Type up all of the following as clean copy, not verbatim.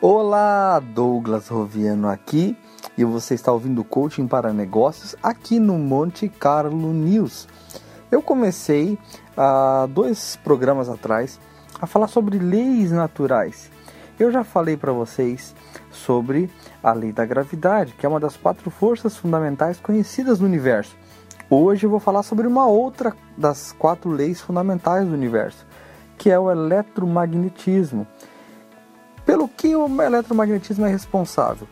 Olá, Douglas Roviano aqui e você está ouvindo Coaching para Negócios aqui no Monte Carlo News. Eu comecei há 2 programas atrás a falar sobre leis naturais. Eu já falei para vocês sobre a lei da gravidade, que é uma das 4 forças fundamentais conhecidas no universo. Hoje eu vou falar sobre uma outra das 4 leis fundamentais do universo, que é o eletromagnetismo. Pelo que o eletromagnetismo é responsável?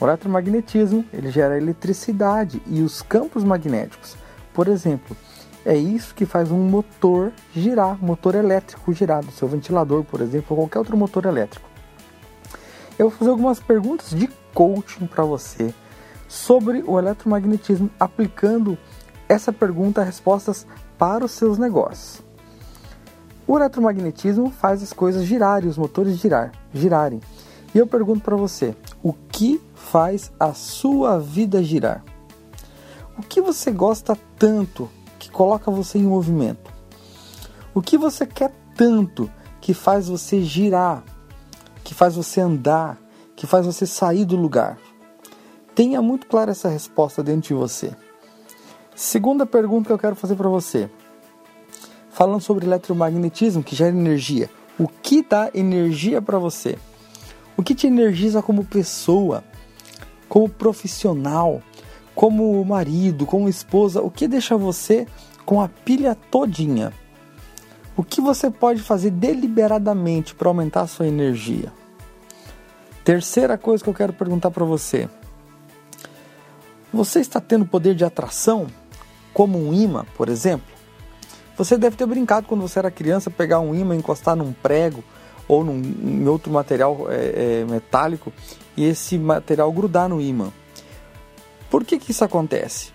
O eletromagnetismo ele gera eletricidade e os campos magnéticos. Por exemplo, é isso que faz um motor girar, motor elétrico girar, do seu ventilador, por exemplo, ou qualquer outro motor elétrico. Eu vou fazer algumas perguntas de coaching para você sobre o eletromagnetismo, aplicando essa pergunta a respostas para os seus negócios. O eletromagnetismo faz as coisas girarem, os motores girarem. E eu pergunto para você, o que faz a sua vida girar? O que você gosta tanto que coloca você em movimento? O que você quer tanto que faz você girar, que faz você andar, que faz você sair do lugar? Tenha muito clara essa resposta dentro de você. Segunda pergunta que eu quero fazer para você. Falando sobre eletromagnetismo, que gera energia. O que dá energia para você? O que te energiza como pessoa, como profissional, como marido, como esposa? O que deixa você com a pilha todinha? O que você pode fazer deliberadamente para aumentar a sua energia? Terceira coisa que eu quero perguntar para você. Você está tendo poder de atração, como um imã, por exemplo? Você deve ter brincado quando você era criança, pegar um ímã, encostar num prego ou em outro material metálico e esse material grudar no ímã. Por que que isso acontece?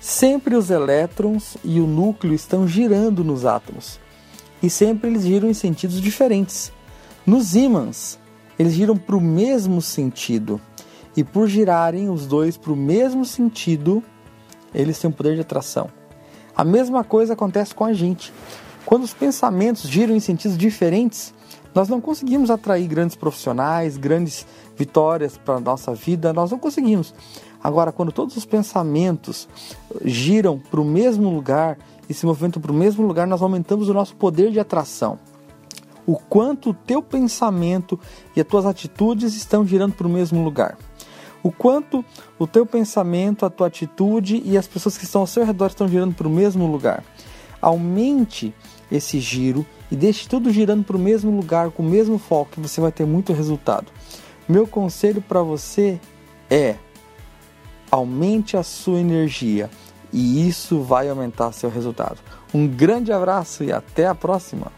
Sempre os elétrons e o núcleo estão girando nos átomos e sempre eles giram em sentidos diferentes. Nos ímãs, eles giram para o mesmo sentido e por girarem os dois para o mesmo sentido, eles têm um poder de atração. A mesma coisa acontece com a gente. Quando os pensamentos giram em sentidos diferentes, nós não conseguimos atrair grandes profissionais, grandes vitórias para a nossa vida, nós não conseguimos. Agora, quando todos os pensamentos giram para o mesmo lugar e se movimentam para o mesmo lugar, nós aumentamos o nosso poder de atração. O quanto o teu pensamento e as tuas atitudes estão girando para o mesmo lugar. O quanto o teu pensamento, a tua atitude e as pessoas que estão ao seu redor estão girando para o mesmo lugar. Aumente esse giro e deixe tudo girando para o mesmo lugar, com o mesmo foco, que você vai ter muito resultado. Meu conselho para você é, aumente a sua energia e isso vai aumentar seu resultado. Um grande abraço e até a próxima!